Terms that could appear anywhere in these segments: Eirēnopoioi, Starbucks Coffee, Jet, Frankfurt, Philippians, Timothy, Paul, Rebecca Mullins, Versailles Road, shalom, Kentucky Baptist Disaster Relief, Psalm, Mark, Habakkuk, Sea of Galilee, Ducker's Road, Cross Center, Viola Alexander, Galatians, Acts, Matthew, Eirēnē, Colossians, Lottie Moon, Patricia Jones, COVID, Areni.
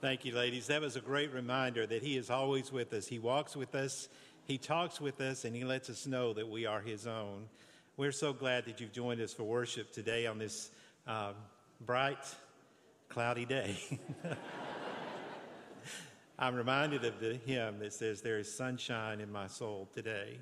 Thank you, ladies. That was a great reminder that he is always with us. He walks with us, he talks with us, and he lets us know that we are his own. We're so glad that you've joined us for worship today on this bright, cloudy day. I'm reminded of the hymn that says, "There is sunshine in my soul today."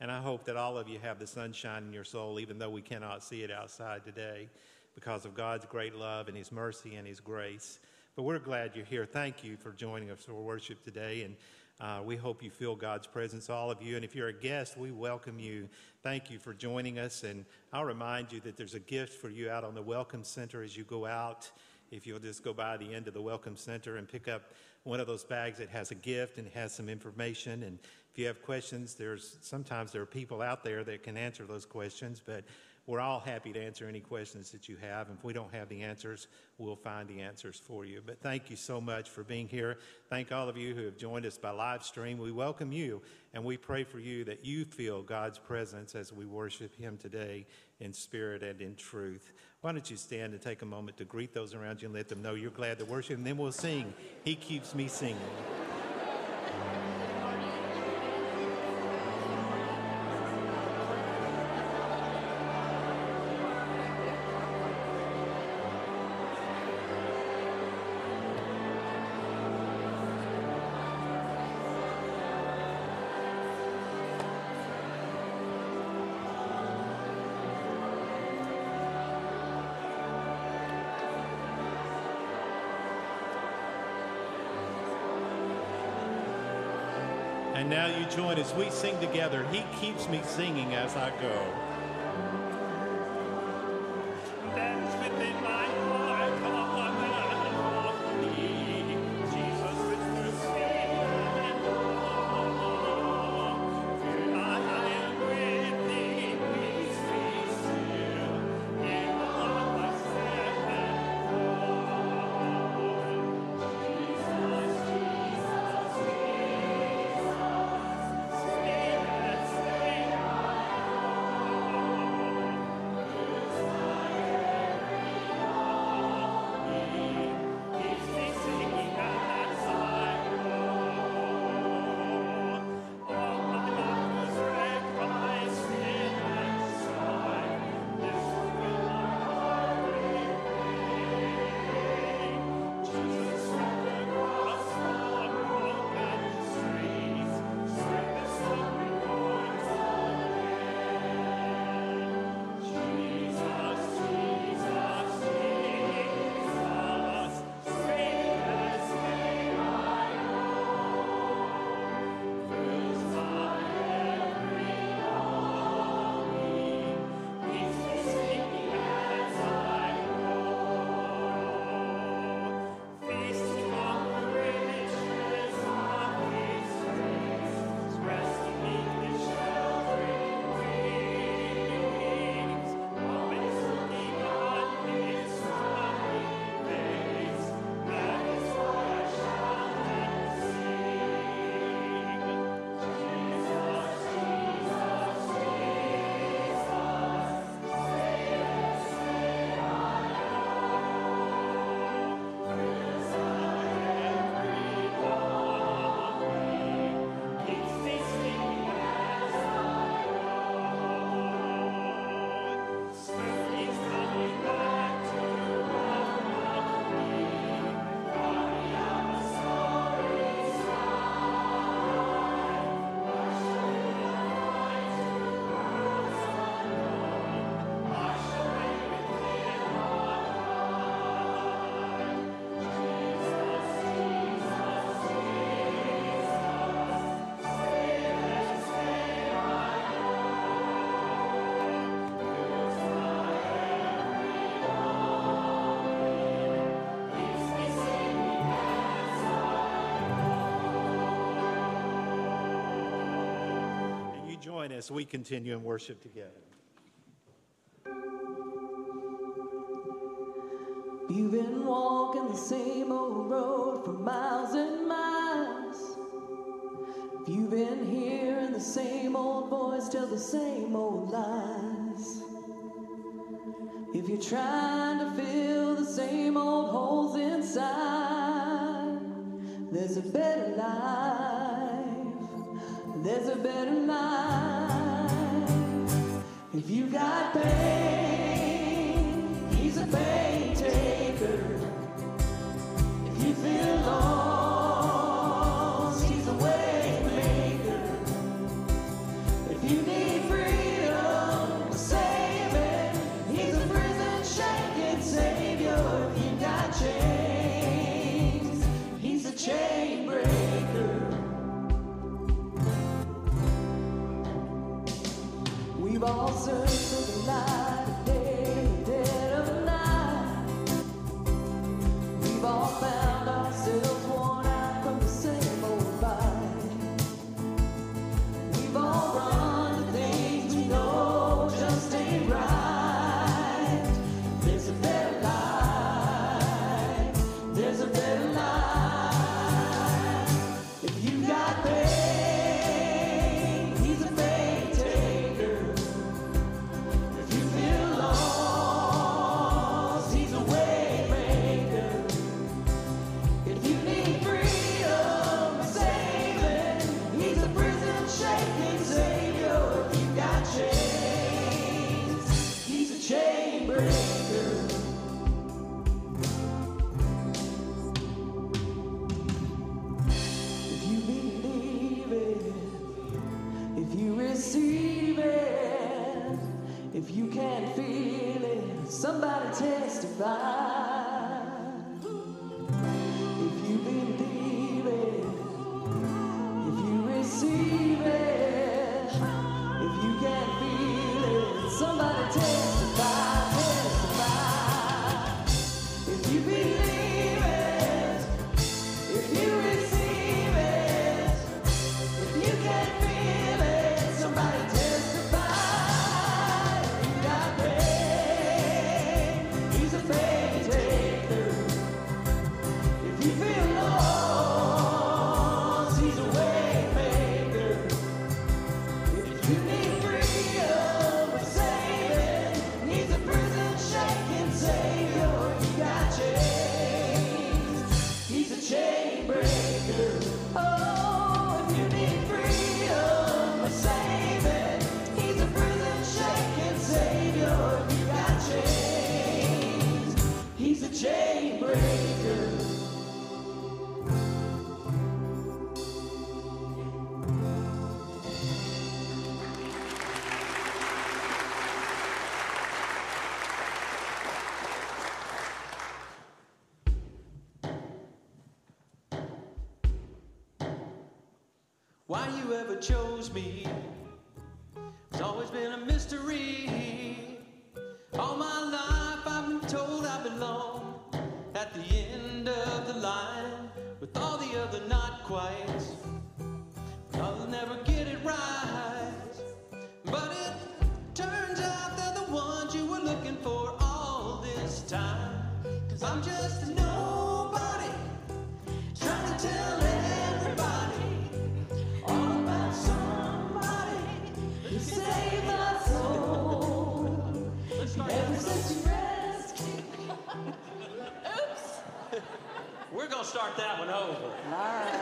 And I hope that all of you have the sunshine in your soul, even though we cannot see it outside today, because of God's great love and his mercy and his grace. But we're glad you're here. Thank you for joining us for worship today. And we hope you feel God's presence, all of you. And if you're a guest, we welcome you. Thank you for joining us. And I'll remind you that there's a gift for you out on the Welcome Center as you go out. If you'll just go by the end of the Welcome Center and pick up one of those bags that has a gift and has some information. And if you have questions, sometimes there are people out there that can answer those questions, but we're all happy to answer any questions that you have. And if we don't have the answers, we'll find the answers for you. But thank you so much for being here. Thank all of you who have joined us by live stream. We welcome you, and we pray for you that you feel God's presence as we worship him today in spirit and in truth. Why don't you stand and take a moment to greet those around you and let them know you're glad to worship, and then we'll sing, "He Keeps Me Singing." And now you join as we sing together, "He Keeps Me Singing As I Go." As we continue in worship together. You've been walking the same old road for miles and miles. You've been hearing the same old voice tell the same old lies. If you're trying to fill the same old holes inside, There's a better life. There's a better life. If you got pain, he's a pain taker. If you feel lost, he's a way maker. If you need freedom, save it. He's a prison shaking savior. If you got change, chain breaker. We've all searched for the light of day, dead of night. We've all found ourselves worn out from the same old fight. We've all run to things we know just ain't right. There's a better life. There's a better life. If you can't feel it, somebody testify. If you believe it, if you receive it, if you can't feel it, somebody testify, testify. If you believe it, if you receive it, if you can't feel it, somebody testify. Why you ever chose me, it's always been a mystery. All my life I've been told I belong at the end of the line, with all the other not quite. But I'll never get it right. But it turns out they're the ones you were looking for all this time. 'Cause I'm just nobody trying to tell everybody about somebody who saved my soul. Ever since you rescued me. Oops. We're gonna start that one over. All right.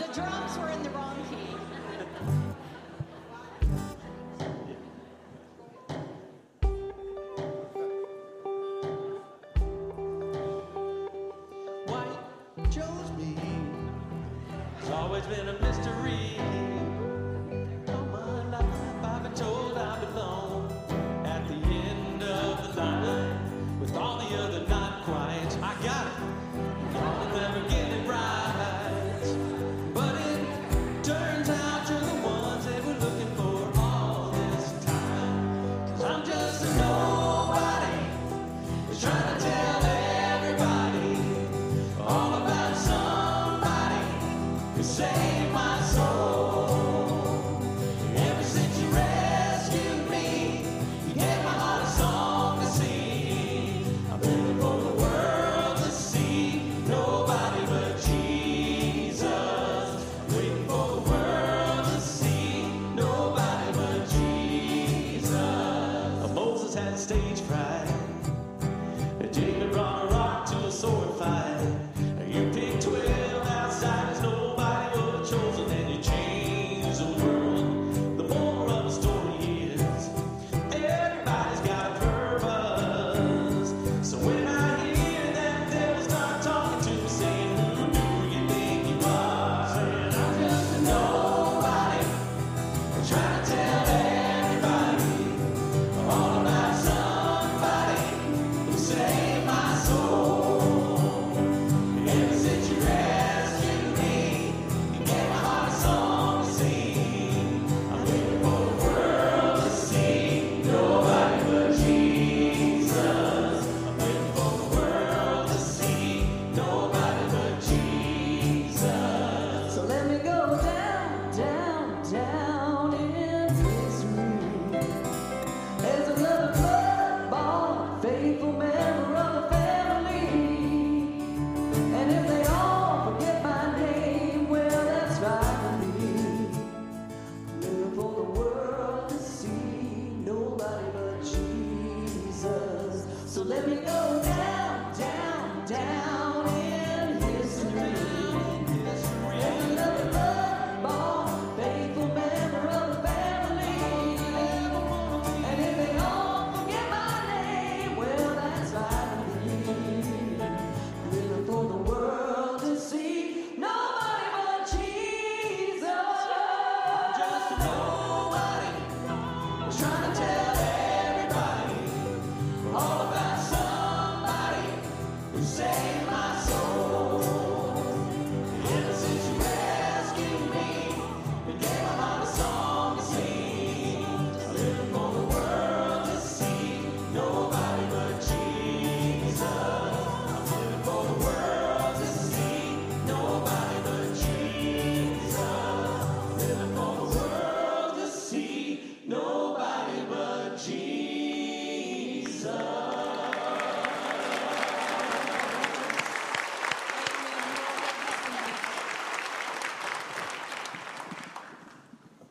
The drums were in the wrong key. It's always been a mystery. All my life I've been told I belong at the end of the line, with all the other not quite. I got it. I'll never get it right. But it turns out you're the ones that we're looking for all this time. 'Cause I'm just a nobody trying to tell everybody all about somebody. Save my soul.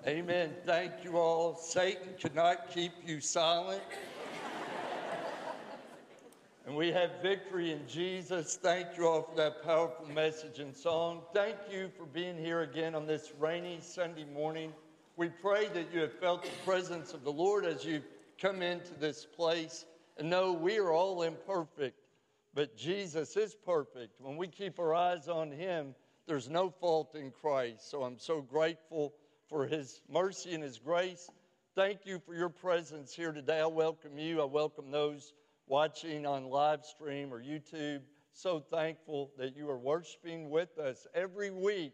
Amen. Thank you all. Satan cannot keep you silent. And we have victory in Jesus. Thank you all for that powerful message and song. Thank you for being here again on this rainy Sunday morning. We pray that you have felt the presence of the Lord as you come into this place. And know we are all imperfect, but Jesus is perfect. When we keep our eyes on him, there's no fault in Christ. So I'm so grateful for his mercy and his grace. Thank you for your presence here today. I welcome you. I welcome those watching on live stream or YouTube. So thankful that you are worshiping with us every week.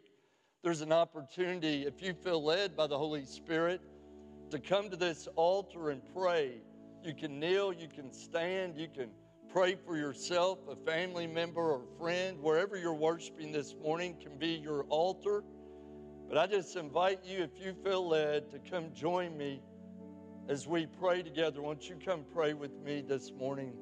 There's an opportunity, if you feel led by the Holy Spirit, to come to this altar and pray. You can kneel, you can stand, you can pray for yourself, a family member or friend. Wherever you're worshiping this morning can be your altar. But I just invite you, if you feel led, to come join me as we pray together. Won't you come pray with me this morning?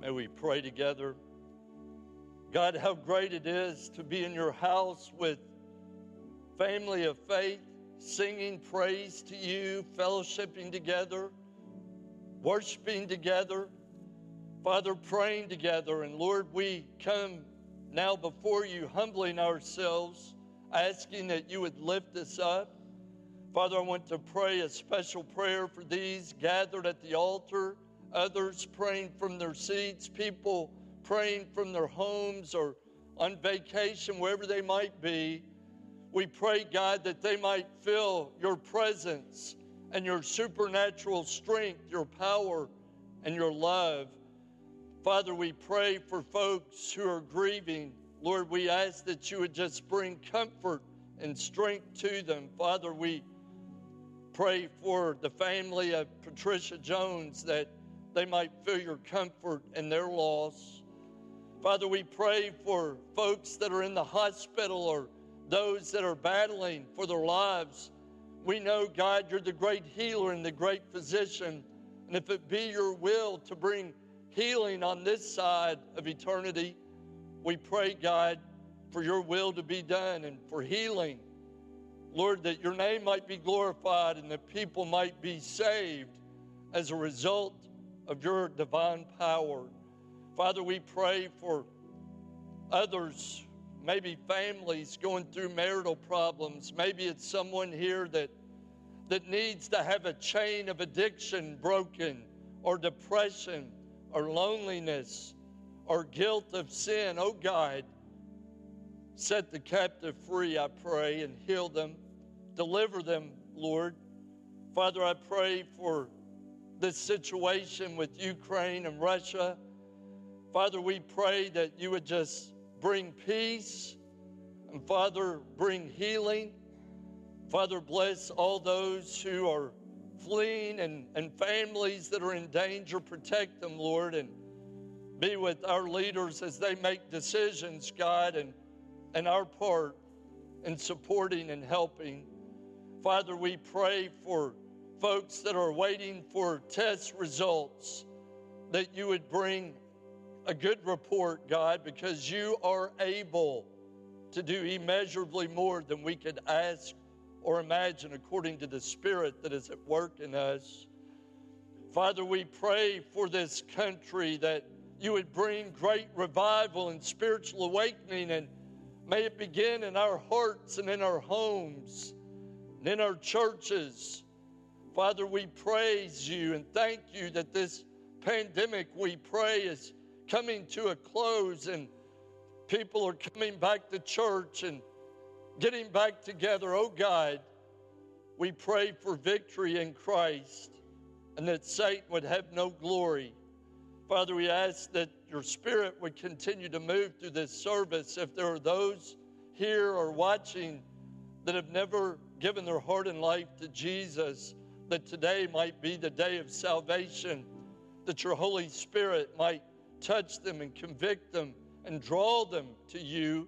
May we pray together. God, how great it is to be in your house with family of faith, singing praise to you, fellowshipping together, worshiping together, Father, praying together. And Lord, we come now before you, humbling ourselves, asking that you would lift us up. Father, I want to pray a special prayer for these gathered at the altar, others praying from their seats, people praying from their homes or on vacation, wherever they might be. We pray, God, that they might feel your presence and your supernatural strength, your power and your love. Father, we pray for folks who are grieving. Lord, we ask that you would just bring comfort and strength to them. Father, we pray for the family of Patricia Jones, that they might feel your comfort in their loss. Father, we pray for folks that are in the hospital or those that are battling for their lives. We know, God, you're the great healer and the great physician. And if it be your will to bring healing on this side of eternity, we pray, God, for your will to be done and for healing. Lord, that your name might be glorified and that people might be saved as a result of your divine power. Father, we pray for others, maybe families going through marital problems. Maybe it's someone here that needs to have a chain of addiction broken, or depression, or loneliness, or guilt of sin. Oh God, set the captive free, I pray, and heal them. Deliver them, Lord. Father, I pray for this situation with Ukraine and Russia. Father, we pray that you would just bring peace, and Father, bring healing. Father, bless all those who are fleeing and families that are in danger. Protect them, Lord, and be with our leaders as they make decisions, God, and our part in supporting and helping. Father, we pray for folks that are waiting for test results, that you would bring a good report, God, because you are able to do immeasurably more than we could ask or imagine according to the Spirit that is at work in us. Father, we pray for this country that you would bring great revival and spiritual awakening, and may it begin in our hearts and in our homes and in our churches. Father, we praise you and thank you that this pandemic, we pray, is coming to a close and people are coming back to church and getting back together. Oh God, we pray for victory in Christ and that Satan would have no glory. Father, we ask that your Spirit would continue to move through this service. If there are those here or watching that have never given their heart and life to Jesus, that today might be the day of salvation, that your Holy Spirit might touch them and convict them and draw them to you.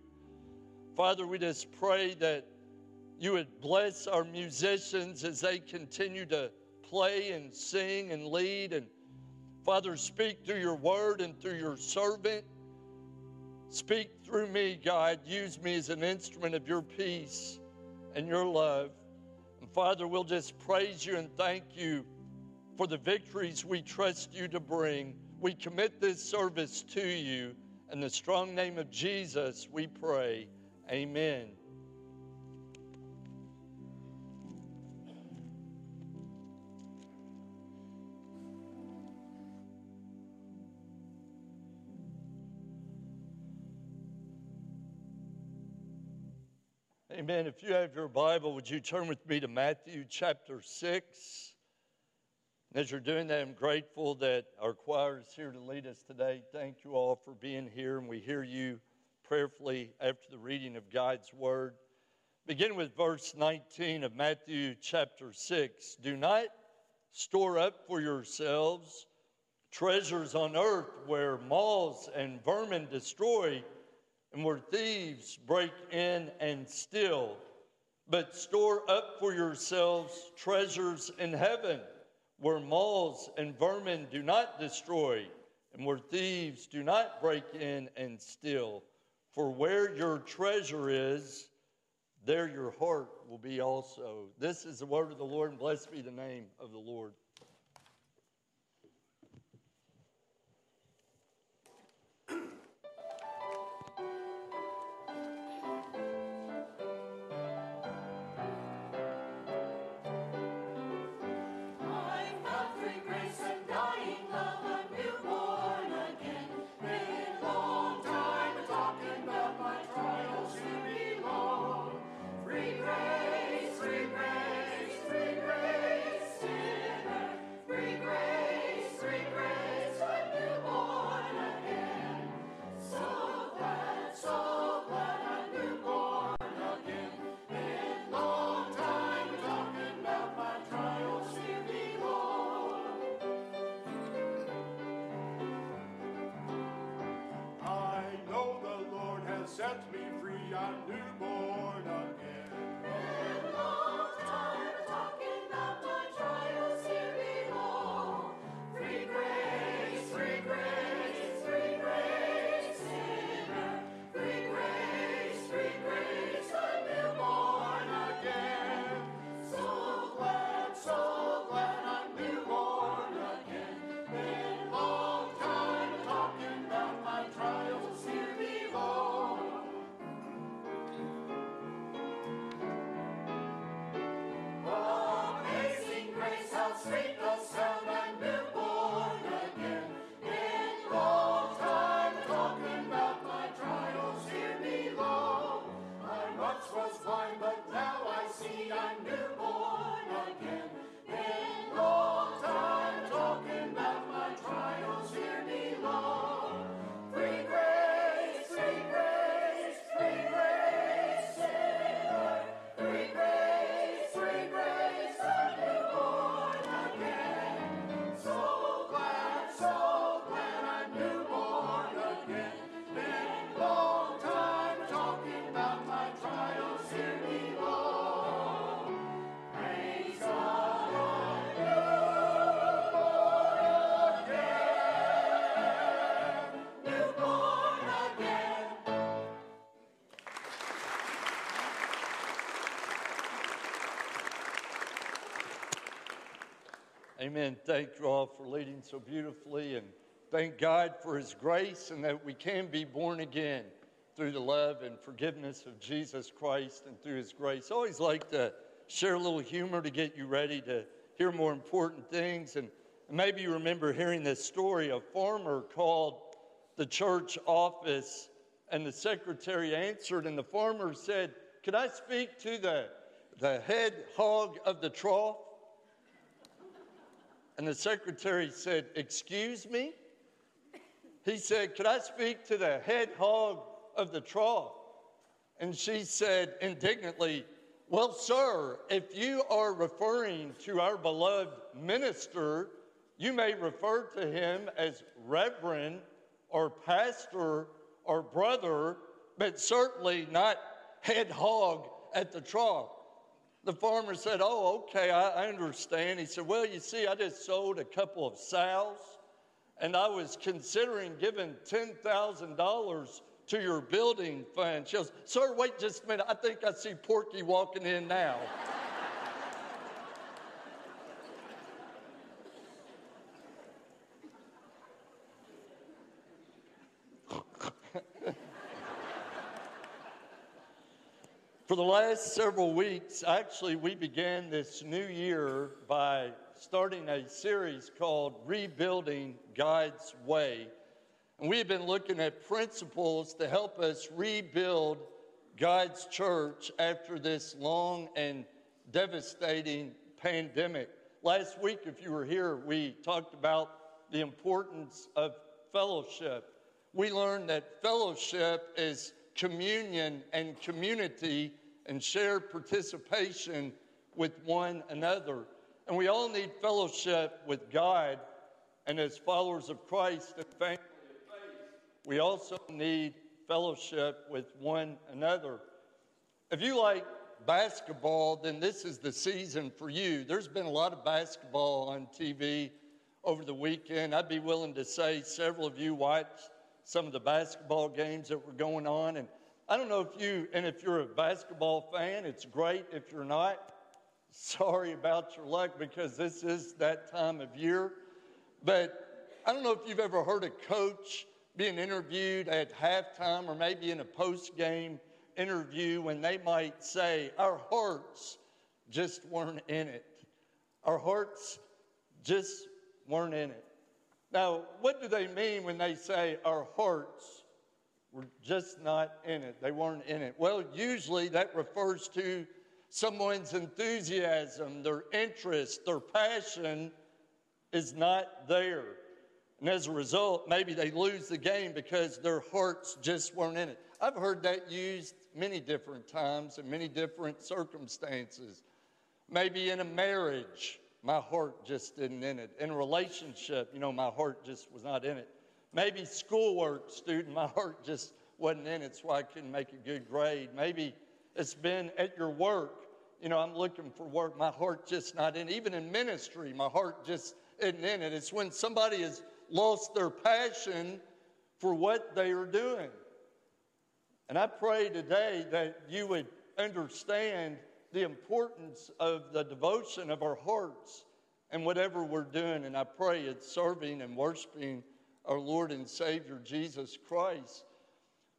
Father, we just pray that you would bless our musicians as they continue to play and sing and lead. And Father, speak through your word and through your servant. Speak through me, God. Use me as an instrument of your peace and your love. And Father, we'll just praise you and thank you for the victories we trust you to bring. We commit this service to you. In the strong name of Jesus, we pray. Amen. Amen. If you have your Bible, would you turn with me to Matthew chapter 6? And as you're doing that, I'm grateful that our choir is here to lead us today. Thank you all for being here, and we hear you prayerfully after the reading of God's Word. Begin with verse 19 of Matthew chapter 6. Do not store up for yourselves treasures on earth where moths and vermin destroy, and where thieves break in and steal. But store up for yourselves treasures in heaven, where moths and vermin do not destroy, and where thieves do not break in and steal. For where your treasure is, there your heart will be also. This is the word of the Lord, and blessed be the name of the Lord. Set me free, I'm newborn again. Been a long time talking about my trials here below. Free grace, free grace, free grace, sinner. Free grace, I'm newborn again. So glad I'm newborn again. Been a long time talking about my trials here below. Sweet the sound I'm newborn again. Been long time talking about my trials here below. I once was blind, but now I see I'm newborn again. Been long time talking about my trials here below. Free grace, free grace, free grace, sinner. Free grace, I'm newborn. So glad I'm newborn again. Been a long time talking about my trials here below. Praise God, I'm newborn again. Newborn again. Amen. Thank you all for leading so beautifully, and thank God for his grace and that we can be born again through the love and forgiveness of Jesus Christ and through his grace. I always like to share a little humor to get you ready to hear more important things. And maybe you remember hearing this story. A farmer called the church office, and the secretary answered, and the farmer said, "Could I speak to the head hog of the trough?" And the secretary said, "Excuse me?" He said, "Could I speak to the head hog of the trough?" And she said indignantly, "Well, sir, if you are referring to our beloved minister, You may refer to him as reverend or pastor or brother, but certainly not head hog at the trough. The farmer said, oh, okay, I understand. He said, well, you see, I just sold a couple of sows, and I was considering giving $10,000 to your building fund. She goes, sir, wait just a minute. I think I see Porky walking in now. For the last several weeks, actually, we began this new year by starting a series called Rebuilding God's Way. And we've been looking at principles to help us rebuild God's church after this long and devastating pandemic. Last week, if you were here, we talked about the importance of fellowship. We learned that fellowship is communion and community and shared participation with one another. And we all need fellowship with God, and as followers of Christ and family of faith, we also need fellowship with one another. If you like basketball, then this is the season for you. There's been a lot of basketball on TV over the weekend. I'd be willing to say several of you watched some of the basketball games that were going on. And I don't know if you, and if you're a basketball fan, it's great. If you're not, sorry about your luck, because this is that time of year. But I don't know if you've ever heard a coach being interviewed at halftime or maybe in a post-game interview when they might say, our hearts just weren't in it. Our hearts just weren't in it. Now, what do they mean when they say our hearts were just not in it? They weren't in it. Well, usually that refers to someone's enthusiasm, their interest, their passion is not there. And as a result, maybe they lose the game because their hearts just weren't in it. I've heard that used many different times in many different circumstances. Maybe in a marriage. My heart just didn't in it. In a relationship, my heart just was not in it. Maybe schoolwork, student, my heart just wasn't in it, so I couldn't make a good grade. Maybe it's been at your work. I'm looking for work. My heart just not in it. Even in ministry, my heart just isn't in it. It's when somebody has lost their passion for what they are doing. And I pray today that you would understand the importance of the devotion of our hearts and whatever we're doing. And I pray it's serving and worshiping our Lord and Savior, Jesus Christ.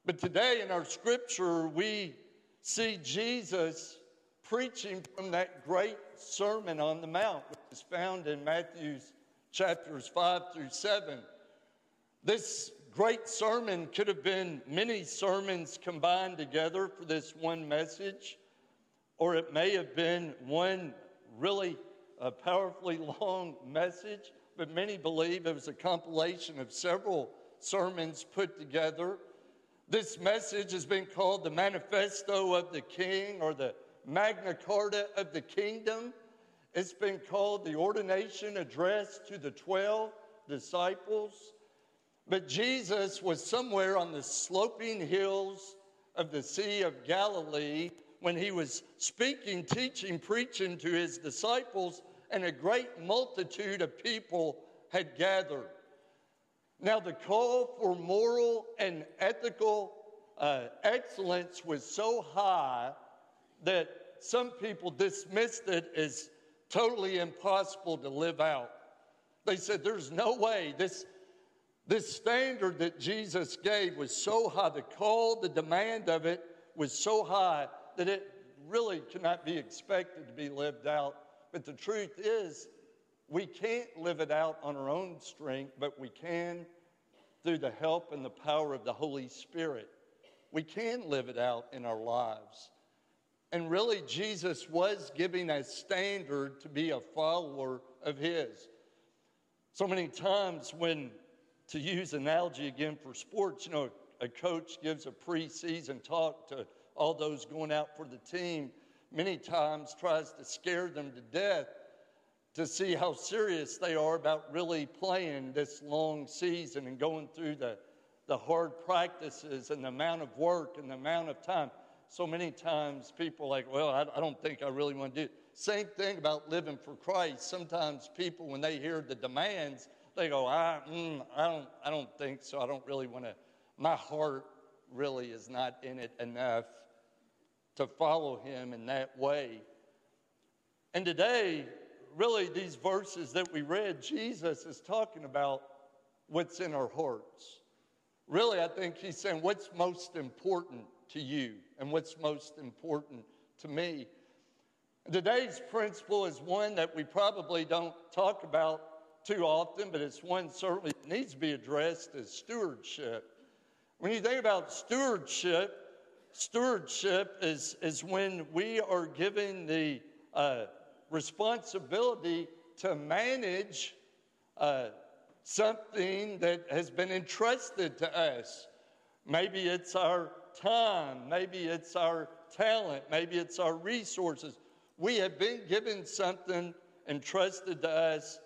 But today in our scripture, we see Jesus preaching from that great Sermon on the Mount, which is found in Matthew chapters 5-7. This great sermon could have been many sermons combined together for this one message. Or it may have been one really powerfully long message, but many believe it was a compilation of several sermons put together. This message has been called the Manifesto of the King or the Magna Carta of the Kingdom. It's been called the Ordination Address to the 12 Disciples. But Jesus was somewhere on the sloping hills of the Sea of Galilee when he was speaking, teaching, preaching to his disciples, and a great multitude of people had gathered. Now, the call for moral and ethical excellence was so high that some people dismissed it as totally impossible to live out. They said, there's no way. This standard that Jesus gave was so high. The call, the demand of it was so high that it really cannot be expected to be lived out. But the truth is, we can't live it out on our own strength, but we can through the help and the power of the Holy Spirit. We can live it out in our lives. And really, Jesus was giving a standard to be a follower of his. So many times when, to use analogy again for sports, a coach gives a preseason talk to all those going out for the team, many times tries to scare them to death to see how serious they are about really playing this long season and going through the hard practices and the amount of work and the amount of time. So many times people are like, well, I don't think I really want to do it. Same thing about living for Christ. Sometimes people, when they hear the demands, they go, I don't think so. I don't really want to. My heart really is not in it enough to follow him in that way. And today, really, these verses that we read, Jesus is talking about what's in our hearts. Really, I think he's saying what's most important to you and what's most important to me. Today's principle is one that we probably don't talk about too often, but it's one certainly that needs to be addressed as stewardship. When you think about stewardship, stewardship is when we are given the responsibility to manage something that has been entrusted to us. Maybe it's our time, maybe it's our talent, maybe it's our resources. We have been given something entrusted to us,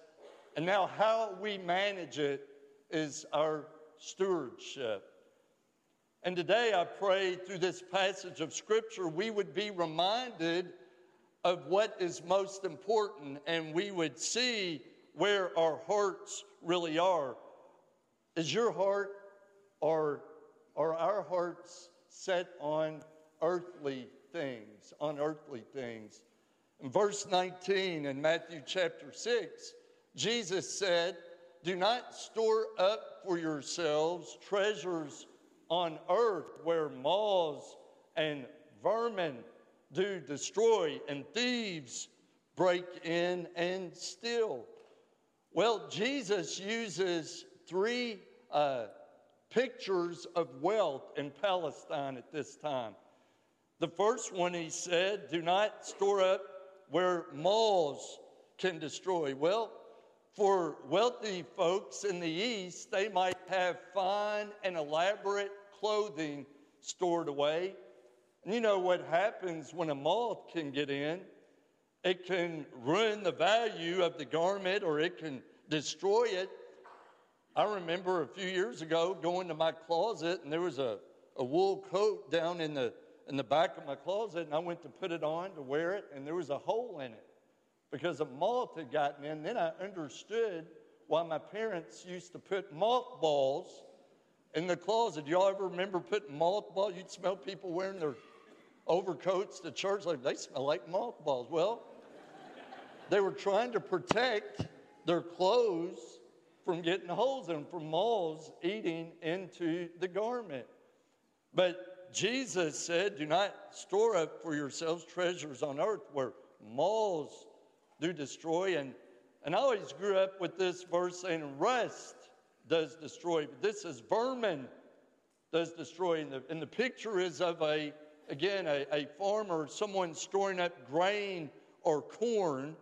and now how we manage it is our stewardship. And today I pray through this passage of Scripture, we would be reminded of what is most important, and we would see where our hearts really are. Is your heart, or are our hearts set on earthly things, on earthly things? In verse 19 in Matthew chapter 6, Jesus said, "Do not store up for yourselves treasures on earth where moths and vermin do destroy and thieves break in and steal." Well, Jesus uses three pictures of wealth in Palestine at this time. The first one, he said, do not store up where moths can destroy. Well, for wealthy folks in the East, they might have fine and elaborate clothing stored away. And you know what happens when a moth can get in? It can ruin the value of the garment, or it can destroy it. I remember a few years ago going to my closet, and there was a wool coat down in the back of my closet, and I went to put it on to wear it, and there was a hole in it because a moth had gotten in. Then I understood why my parents used to put mothballs in the closet. Y'all ever remember putting mothballs? You'd smell people wearing their overcoats to church, like, they smell like mothballs. Well, they were trying to protect their clothes from getting holes in them, from moths eating into the garment. But Jesus said, do not store up for yourselves treasures on earth where moths do destroy. And I always grew up with this verse saying, rust does destroy. But this is vermin does destroy. And the picture is of a farmer, someone storing up grain or corn,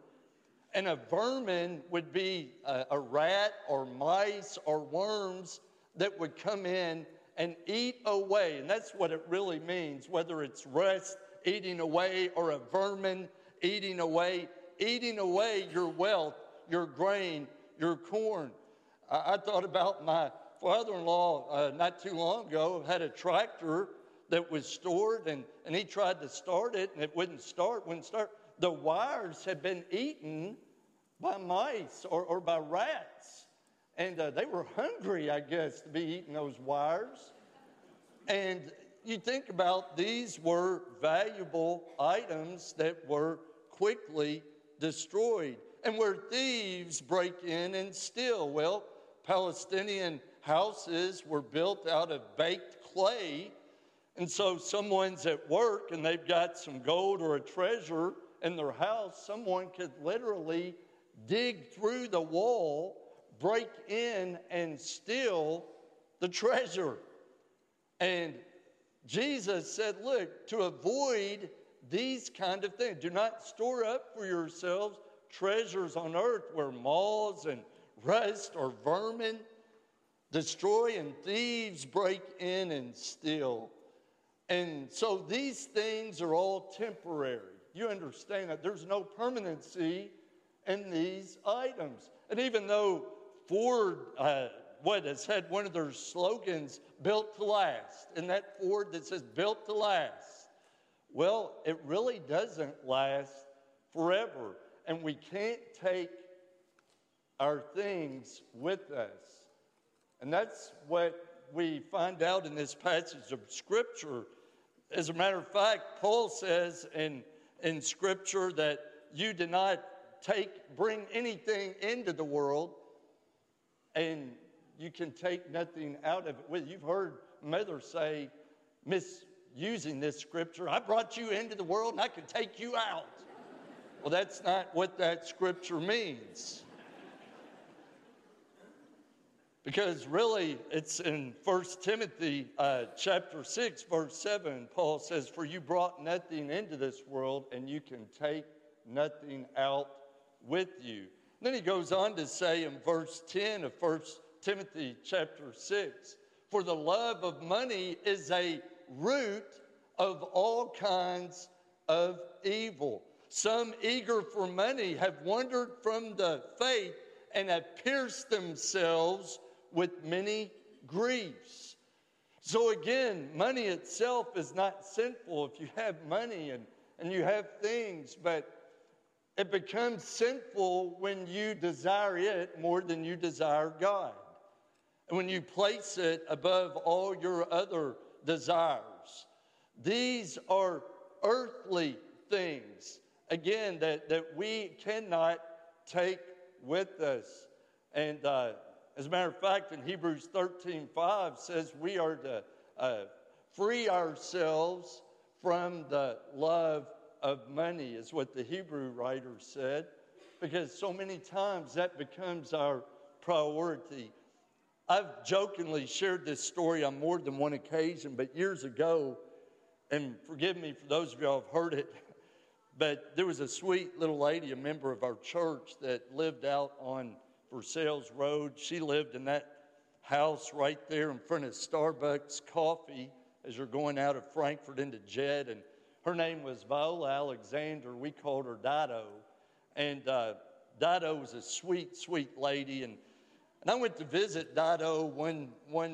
and a vermin would be a rat or mice or worms that would come in and eat away. And that's what it really means, whether it's rust eating away or a vermin eating away your wealth, your grain, your corn. I thought about my father-in-law not too long ago, had a tractor that was stored, and he tried to start it, and it wouldn't start. The wires had been eaten by mice or by rats, and they were hungry, I guess, to be eating those wires. And you think about, these were valuable items that were quickly destroyed, and where thieves break in and steal. Well, Palestinian houses were built out of baked clay, and so someone's at work and they've got some gold or a treasure in their house. Someone could literally dig through the wall, break in, and steal the treasure. And Jesus said, look, to avoid these kind of things, do not store up for yourselves treasures on earth where moths and rust or vermin destroy and thieves break in and steal. And so these things are all temporary. You understand that there's no permanency in these items. And even though Ford, has had one of their slogans, built to last, and that Ford that says built to last, well, it really doesn't last forever. And we can't take our things with us. And that's what we find out in this passage of Scripture. As a matter of fact, Paul says in Scripture that you did not bring anything into the world, and you can take nothing out of it. Well, you've heard mothers say, misusing this Scripture, I brought you into the world and I can take you out. Well, that's not what that Scripture means. Because really, it's in 1 Timothy chapter 6, verse 7, Paul says, for you brought nothing into this world, and you can take nothing out with you. And then he goes on to say in verse 10 of 1 Timothy chapter 6, for the love of money is a root of all kinds of evil. Some eager for money have wandered from the faith and have pierced themselves with many griefs. So again, money itself is not sinful if you have money and you have things, but it becomes sinful when you desire it more than you desire God, and when you place it above all your other desires. These are earthly things, again, that we cannot take with us. And as a matter of fact, in Hebrews 13:5 says we are to free ourselves from the love of money, is what the Hebrew writer said, because so many times that becomes our priority. I've jokingly shared this story on more than one occasion, but years ago, and forgive me for those of y'all who have heard it, but there was a sweet little lady, a member of our church, that lived out on Versailles Road. She lived in that house right there in front of Starbucks Coffee as you're going out of Frankfurt into Jet. And her name was Viola Alexander. We called her Dido. And Dido was a sweet, sweet lady. And I went to visit Dido one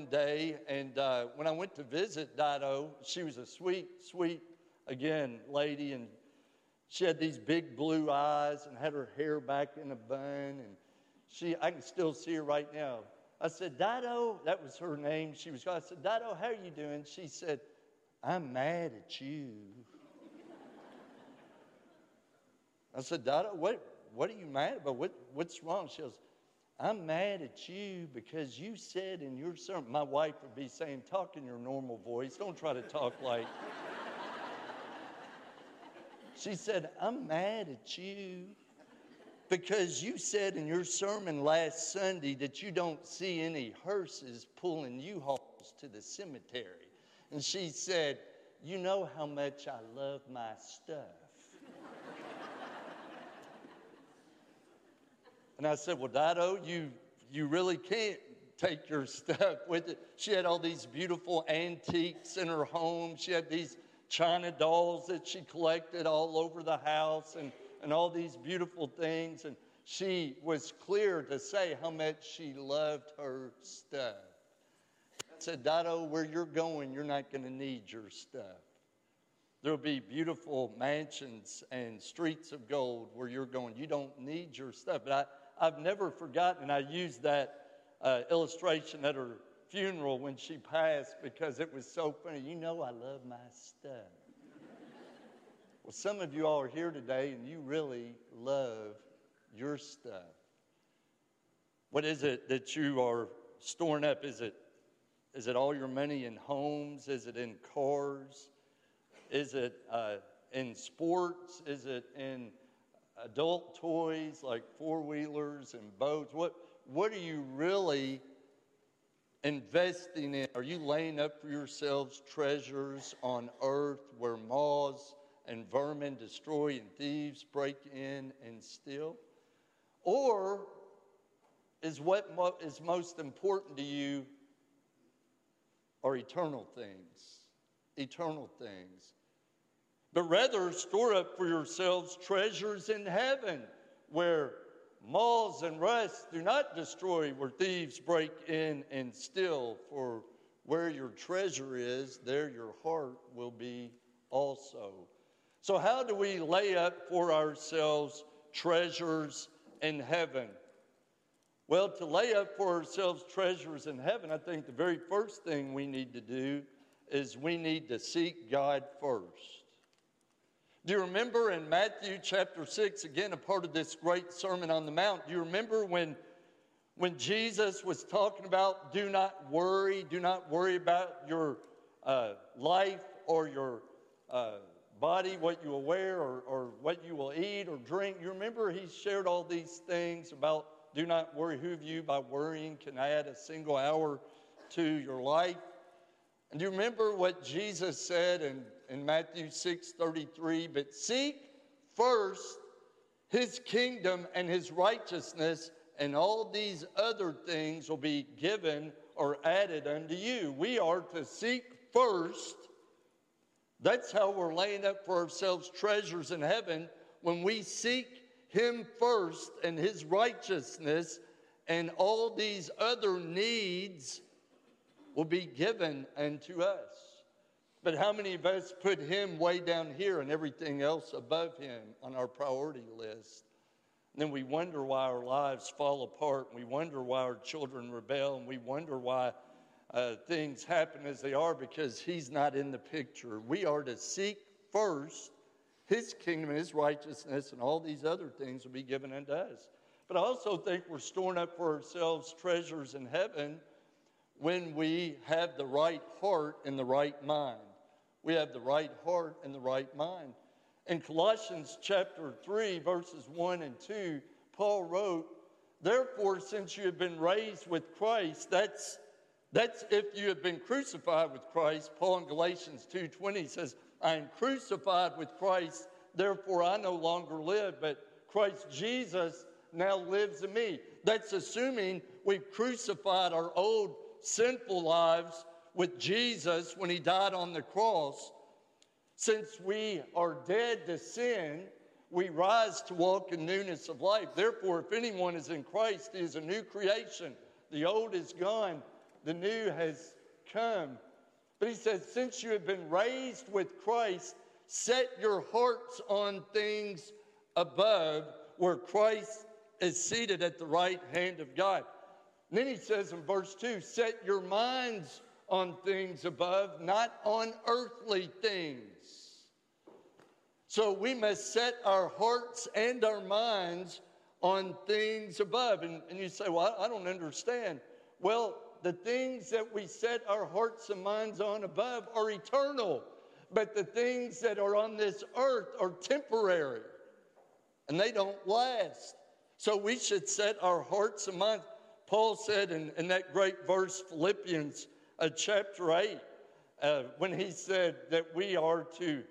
day. And when I went to visit Dido, she was a sweet, sweet, again, lady, and she had these big blue eyes and had her hair back in a bun. And I can still see her right now. I said, Dido, that was her name. I said, Dido, how are you doing? She said, I'm mad at you. I said, Dido, what are you mad about? What's wrong? She goes, I'm mad at you because you said in your sermon, my wife would be saying, talk in your normal voice. Don't try to talk like... She said, I'm mad at you because you said in your sermon last Sunday that you don't see any hearses pulling U-Hauls to the cemetery. And she said, you know how much I love my stuff. And I said, well, Dido, you really can't take your stuff with it. She had all these beautiful antiques in her home. She had these China dolls that she collected all over the house and all these beautiful things. And she was clear to say how much she loved her stuff. I said, Dido, where you're going, you're not going to need your stuff. There'll be beautiful mansions and streets of gold where you're going. You don't need your stuff. But I've never forgotten, and I used that illustration at her funeral when she passed because it was so funny. You know I love my stuff. Well, some of you all are here today and you really love your stuff. What is it that you are storing up? Is it all your money in homes? Is it in cars? Is it in sports? Is it in adult toys like four-wheelers and boats? What are you really investing in? Are you laying up for yourselves treasures on earth where moths and vermin destroy and thieves break in and steal? Or is what is most important to you are eternal things? Eternal things. But rather store up for yourselves treasures in heaven where malls and rests do not destroy, where thieves break in and steal. For where your treasure is, there your heart will be also. So how do we lay up for ourselves treasures in heaven? Well, to lay up for ourselves treasures in heaven, I think the very first thing we need to do is we need to seek God first. Do you remember in Matthew chapter 6, again, a part of this great Sermon on the Mount, do you remember when Jesus was talking about do not worry about your life or your body, what you will wear or what you will eat or drink? You remember he shared all these things about do not worry. Who of you by worrying can add a single hour to your life? And do you remember what Jesus said in Matthew 6:33? But seek first his kingdom and his righteousness, and all these other things will be given or added unto you. We are to seek first. That's how we're laying up for ourselves treasures in heaven, when we seek him first and his righteousness, and all these other needs will be given unto us. But how many of us put him way down here and everything else above him on our priority list? And then we wonder why our lives fall apart, and we wonder why our children rebel, and we wonder why things happen as they are, because he's not in the picture. We are to seek first his kingdom, his righteousness, and all these other things will be given unto us. But I also think we're storing up for ourselves treasures in heaven when we have the right heart and the right mind. We have the right heart and the right mind. In Colossians chapter 3, verses 1 and 2, Paul wrote, therefore, since you have been raised with Christ, that's if you have been crucified with Christ. Paul in Galatians 2:20 says, I am crucified with Christ, therefore I no longer live, but Christ Jesus now lives in me. That's assuming we've crucified our old sinful lives with Jesus when he died on the cross. Since we are dead to sin, we rise to walk in newness of life. Therefore, if anyone is in Christ, he is a new creation. The old is gone, the new has come. But he says, since you have been raised with Christ, set your hearts on things above, where Christ is seated at the right hand of God. And then he says in verse 2, set your minds on things above, not on earthly things. So we must set our hearts and our minds on things above. And you say, well, I don't understand. Well, the things that we set our hearts and minds on above are eternal, but the things that are on this earth are temporary, and they don't last. So we should set our hearts and minds. Paul said in that great verse, Philippians chapter 8, when he said that we are to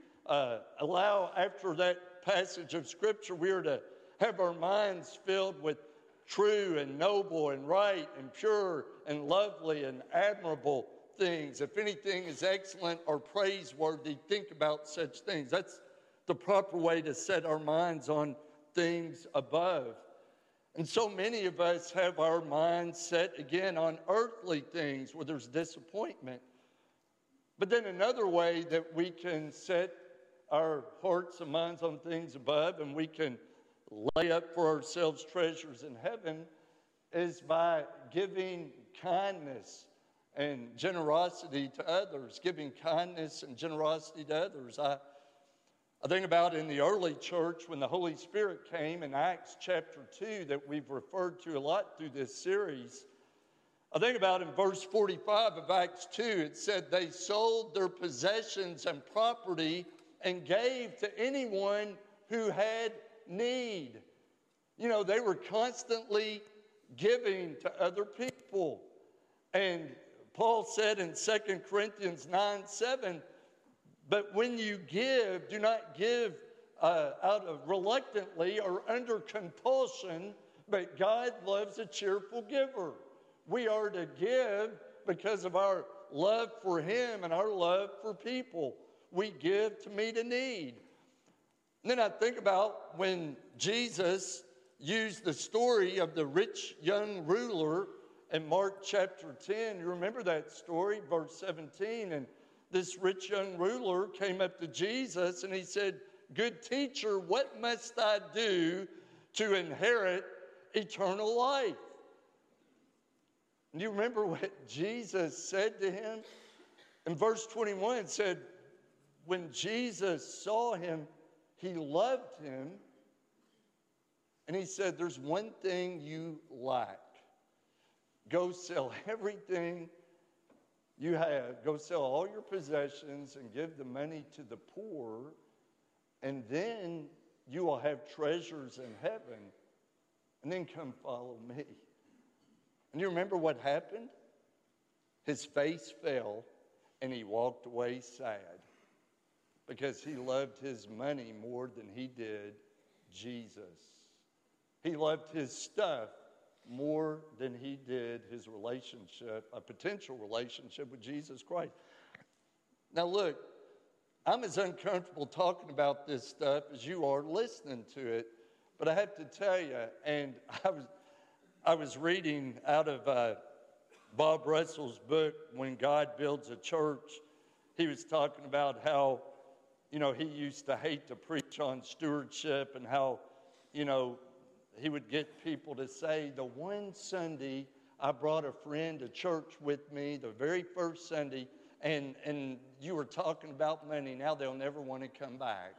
allow, after that passage of Scripture, we are to have our minds filled with true and noble and right and pure and lovely and admirable things. If anything is excellent or praiseworthy, think about such things. That's the proper way to set our minds on things above. And so many of us have our minds set again on earthly things where there's disappointment. But then another way that we can set our hearts and minds on things above, and we can lay up for ourselves treasures in heaven, is by giving kindness and generosity to others. Giving kindness and generosity to others. I think about in the early church when the Holy Spirit came in Acts chapter 2, that we've referred to a lot through this series. I think about in verse 45 of Acts 2, it said they sold their possessions and property and gave to anyone who had need. You know, they were constantly giving to other people. And Paul said in 2 Corinthians 9:7, but when you give, do not give out of reluctantly or under compulsion, but God loves a cheerful giver. We are to give because of our love for him and our love for people. We give to meet a need. And then I think about when Jesus used the story of the rich young ruler in Mark chapter 10. You remember that story, verse 17. And this rich young ruler came up to Jesus and he said, "Good teacher, what must I do to inherit eternal life?" And you remember what Jesus said to him? In verse 21, it said, when Jesus saw him, he loved him. And he said, "There's one thing you lack. Go sell everything you have. Go sell all your possessions and give the money to the poor. And then you will have treasures in heaven. And then come follow me." And you remember what happened? His face fell and he walked away sad because he loved his money more than he did Jesus. He loved his stuff more than he did his relationship, a potential relationship with Jesus Christ. Now look, I'm as uncomfortable talking about this stuff as you are listening to it, but I have to tell you, and I was reading out of Bob Russell's book, When God Builds a Church. He was talking about how, you know, he used to hate to preach on stewardship and how, you know, he would get people to say, the one Sunday I brought a friend to church with me, the very first Sunday, and you were talking about money. Now they'll never want to come back.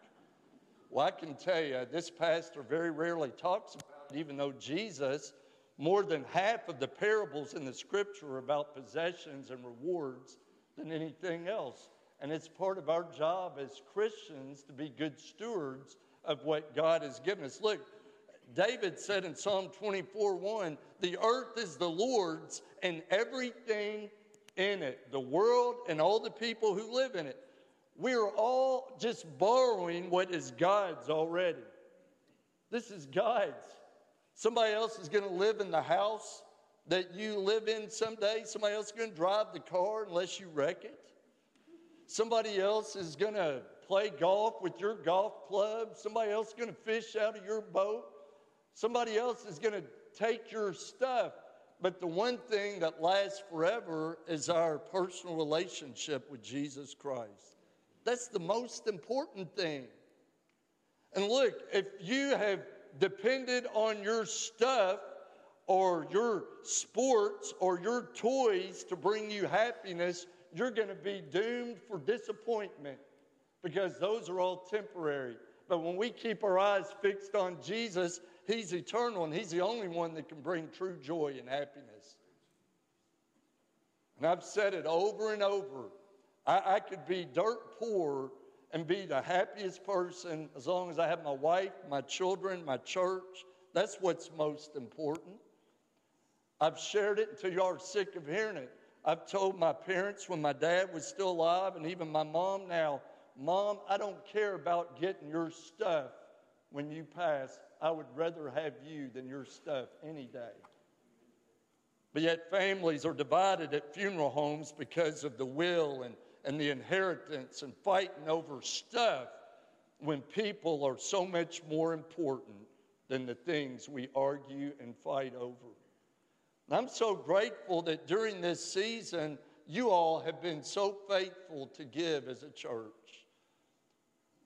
Well, I can tell you, this pastor very rarely talks about it, even though Jesus, more than half of the parables in the scripture are about possessions and rewards than anything else. And it's part of our job as Christians to be good stewards of what God has given us. Look, David said in Psalm 24:1, "The earth is the Lord's and everything in it, the world and all the people who live in it." We're all just borrowing what is God's already. This is God's. Somebody else is going to live in the house that you live in someday. Somebody else is going to drive the car unless you wreck it. Somebody else is going to play golf with your golf club. Somebody else is going to fish out of your boat. Somebody else is going to take your stuff. But the one thing that lasts forever is our personal relationship with Jesus Christ. That's the most important thing. And look, if you have depended on your stuff or your sports or your toys to bring you happiness, you're going to be doomed for disappointment, because those are all temporary. But when we keep our eyes fixed on Jesus, he's eternal, and he's the only one that can bring true joy and happiness. And I've said it over and over. I could be dirt poor and be the happiest person as long as I have my wife, my children, my church. That's what's most important. I've shared it until you are sick of hearing it. I've told my parents when my dad was still alive, and even my mom now, "Mom, I don't care about getting your stuff when you pass. I would rather have you than your stuff any day." But yet families are divided at funeral homes because of the will and the inheritance and fighting over stuff, when people are so much more important than the things we argue and fight over. And I'm so grateful that during this season, you all have been so faithful to give as a church.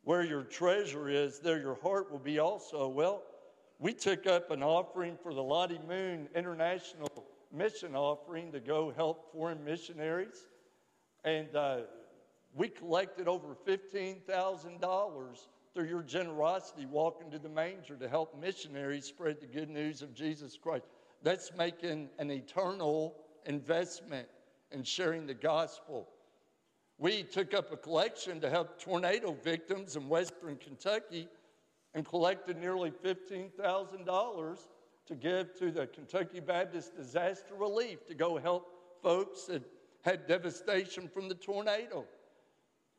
Where your treasure is, there your heart will be also. Well, we took up an offering for the Lottie Moon International Mission offering to go help foreign missionaries. And we collected over $15,000 through your generosity walking to the manger to help missionaries spread the good news of Jesus Christ. That's making an eternal investment in sharing the gospel. We took up a collection to help tornado victims in Western Kentucky and collected nearly $15,000 to give to the Kentucky Baptist Disaster Relief to go help folks that had devastation from the tornado.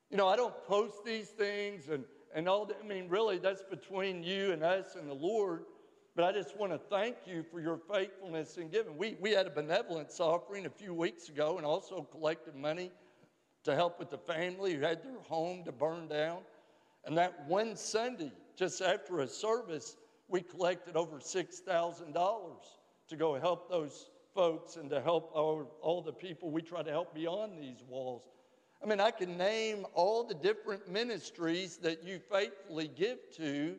You know, I don't post these things and all that. I mean, really, that's between you and us and the Lord. But I just want to thank you for your faithfulness in giving. We had a benevolence offering a few weeks ago and also collected money to help with the family who had their home to burn down. And that one Sunday, just after a service, we collected over $6,000 to go help those folks and to help all the people we try to help beyond these walls. I mean, I can name all the different ministries that you faithfully give to,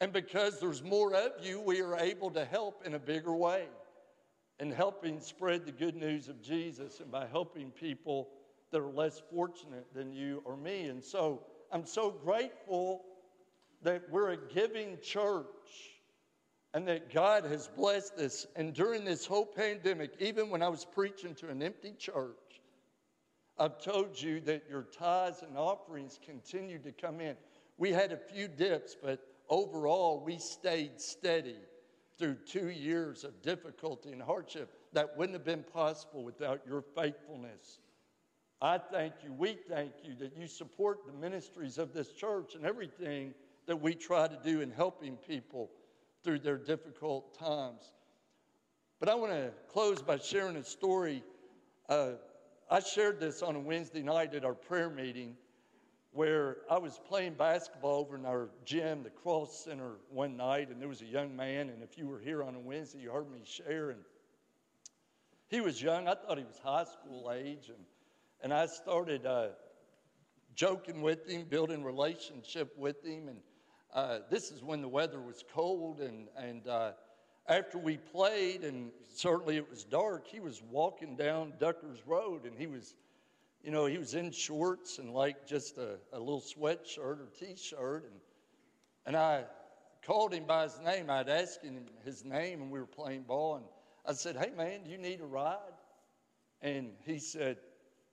and because there's more of you, we are able to help in a bigger way in helping spread the good news of Jesus and by helping people that are less fortunate than you or me. And so I'm so grateful that we're a giving church and that God has blessed us. And during this whole pandemic, even when I was preaching to an empty church, I've told you that your tithes and offerings continued to come in. We had a few dips, but overall, we stayed steady through 2 years of difficulty and hardship. That wouldn't have been possible without your faithfulness. I thank you, we thank you that you support the ministries of this church and everything that we try to do in helping people through their difficult times. But I want to close by sharing a story. I shared this on a Wednesday night at our prayer meeting where I was playing basketball over in our gym, the Cross Center, one night, and there was a young man, and if you were here on a Wednesday, you heard me share, and he was young. I thought he was high school age, and I started joking with him, building relationship with him, and this is when the weather was cold, and after we played, and certainly it was dark, he was walking down Ducker's Road, and he was in shorts and like just a little sweatshirt or T-shirt, and I called him by his name. I'd asked him his name, and we were playing ball, and I said, "Hey, man, do you need a ride?" And he said,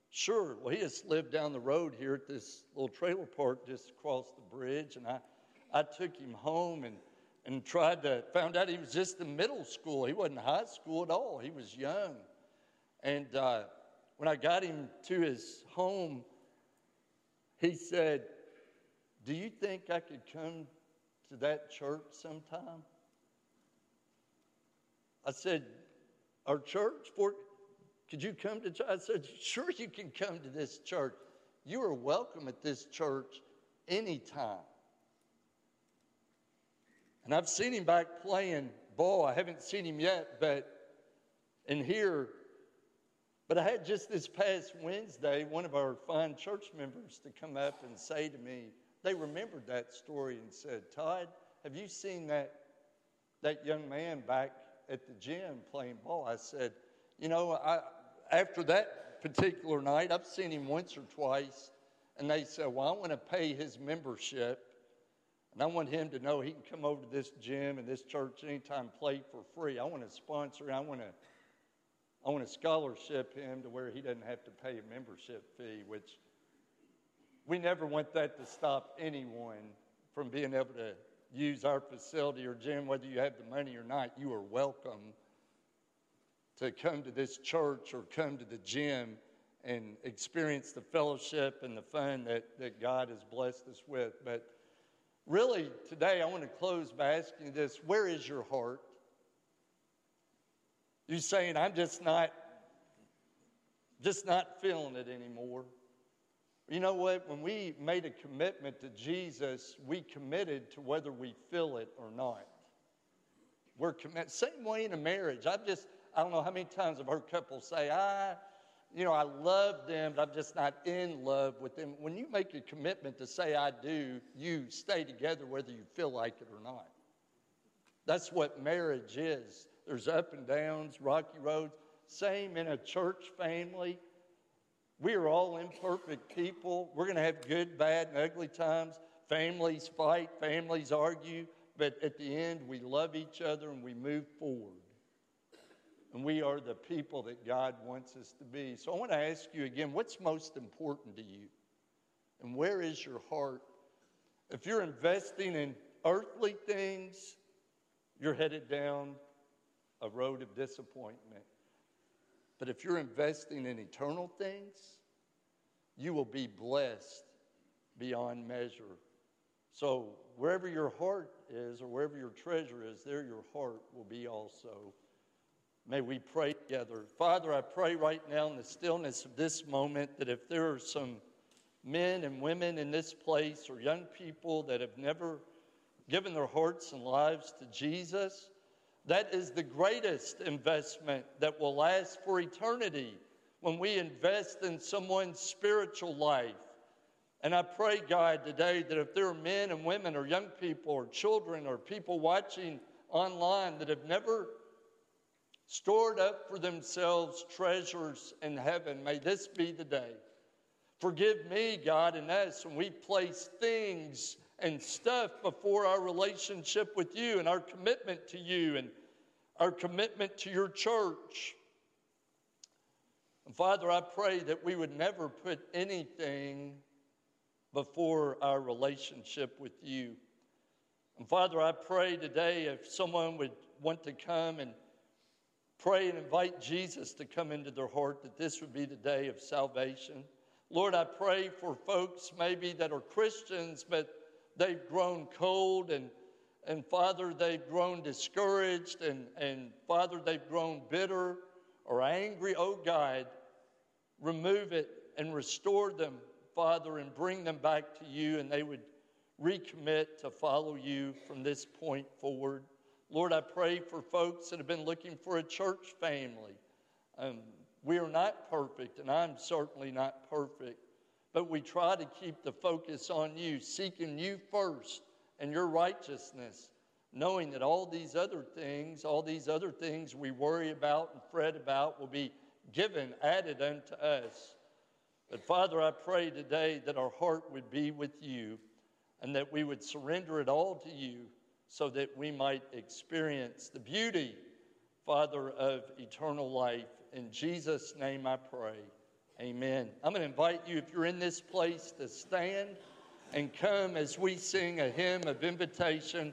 "Sure." Well, he just lived down the road here at this little trailer park just across the bridge, and I took him home and found out he was just in middle school. He wasn't high school at all. He was young. And when I got him to his home, he said, "Do you think I could come to that church sometime?" I said, "Our church? Could you come to church?" I said, "Sure, you can come to this church. You are welcome at this church anytime." And I've seen him back playing ball. I haven't seen him yet, but I had just this past Wednesday one of our fine church members to come up and say to me, they remembered that story and said, "Todd, have you seen that young man back at the gym playing ball?" I said, after that particular night, I've seen him once or twice, and they said, "Well, I want to pay his membership. And I want him to know he can come over to this gym and this church anytime, play for free. I want to sponsor him. I want to scholarship him to where he doesn't have to pay a membership fee," which we never want that to stop anyone from being able to use our facility or gym, whether you have the money or not. You are welcome to come to this church or come to the gym and experience the fellowship and the fun that God has blessed us with. But really, today I want to close by asking you this. Where is your heart? You saying, "I'm just not feeling it anymore." You know what? When we made a commitment to Jesus, we committed to whether we feel it or not. We're committed. Same way in a marriage. I don't know how many times I've heard couples say, I love them, but I'm just not in love with them. When you make a commitment to say I do, you stay together whether you feel like it or not. That's what marriage is. There's up and downs, rocky roads. Same in a church family. We are all imperfect people. We're going to have good, bad, and ugly times. Families fight, families argue, but at the end, we love each other and we move forward. And we are the people that God wants us to be. So I want to ask you again, what's most important to you? And where is your heart? If you're investing in earthly things, you're headed down a road of disappointment. But if you're investing in eternal things, you will be blessed beyond measure. So wherever your heart is or wherever your treasure is, there your heart will be also. May we pray together. Father, I pray right now in the stillness of this moment that if there are some men and women in this place or young people that have never given their hearts and lives to Jesus, that is the greatest investment that will last for eternity when we invest in someone's spiritual life. And I pray, God, today that if there are men and women or young people or children or people watching online that have never stored up for themselves treasures in heaven, may this be the day. Forgive me, God, and us when we place things and stuff before our relationship with you and our commitment to you and our commitment to your church. And Father, I pray that we would never put anything before our relationship with you. And Father, I pray today if someone would want to come and pray and invite Jesus to come into their heart, that this would be the day of salvation. Lord, I pray for folks maybe that are Christians, but they've grown cold, and Father, they've grown discouraged, and Father, they've grown bitter or angry. Oh God, remove it and restore them, Father, and bring them back to you, and they would recommit to follow you from this point forward. Lord, I pray for folks that have been looking for a church family. We are not perfect, and I'm certainly not perfect, but we try to keep the focus on you, seeking you first and your righteousness, knowing that all these other things we worry about and fret about will be given, added unto us. But Father, I pray today that our heart would be with you and that we would surrender it all to you so that we might experience the beauty, Father, of eternal life. In Jesus' name I pray, amen. I'm going to invite you, if you're in this place, to stand and come as we sing a hymn of invitation.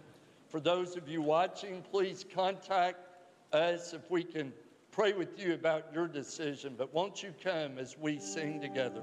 For those of you watching, please contact us if we can pray with you about your decision, but won't you come as we sing together?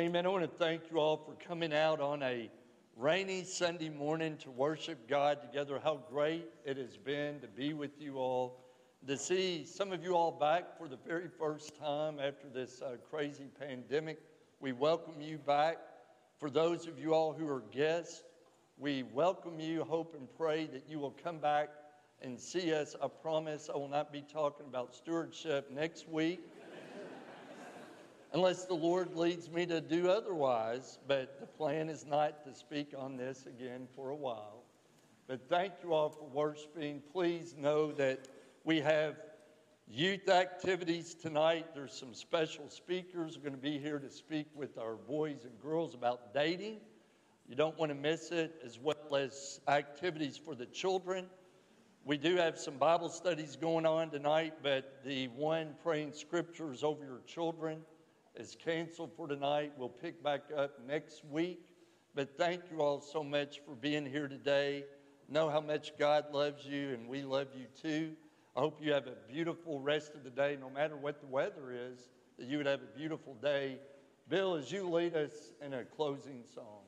Amen. I want to thank you all for coming out on a rainy Sunday morning to worship God together. How great it has been to be with you all, to see some of you all back for the very first time after this crazy pandemic. We welcome you back. For those of you all who are guests, we welcome you, hope and pray that you will come back and see us. I promise I will not be talking about stewardship next week. Unless the Lord leads me to do otherwise, but the plan is not to speak on this again for a while. But thank you all for worshiping. Please know that we have youth activities tonight. There's some special speakers who are going to be here to speak with our boys and girls about dating. You don't want to miss it, as well as activities for the children. We do have some Bible studies going on tonight, but the one praying scriptures over your children is canceled for tonight. We'll pick back up next week. But thank you all so much for being here today. Know how much God loves you, and we love you too. I hope you have a beautiful rest of the day, no matter what the weather is, that you would have a beautiful day. Bill, as you lead us in a closing song.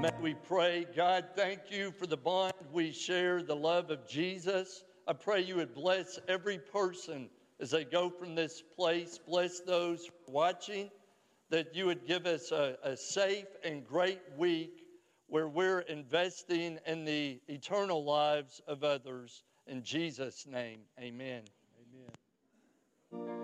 May we pray. God, thank you for the bond we share, the love of Jesus. I pray you would bless every person as they go from this place. Bless those watching, that you would give us a safe and great week where we're investing in the eternal lives of others. In Jesus' name, amen. Amen.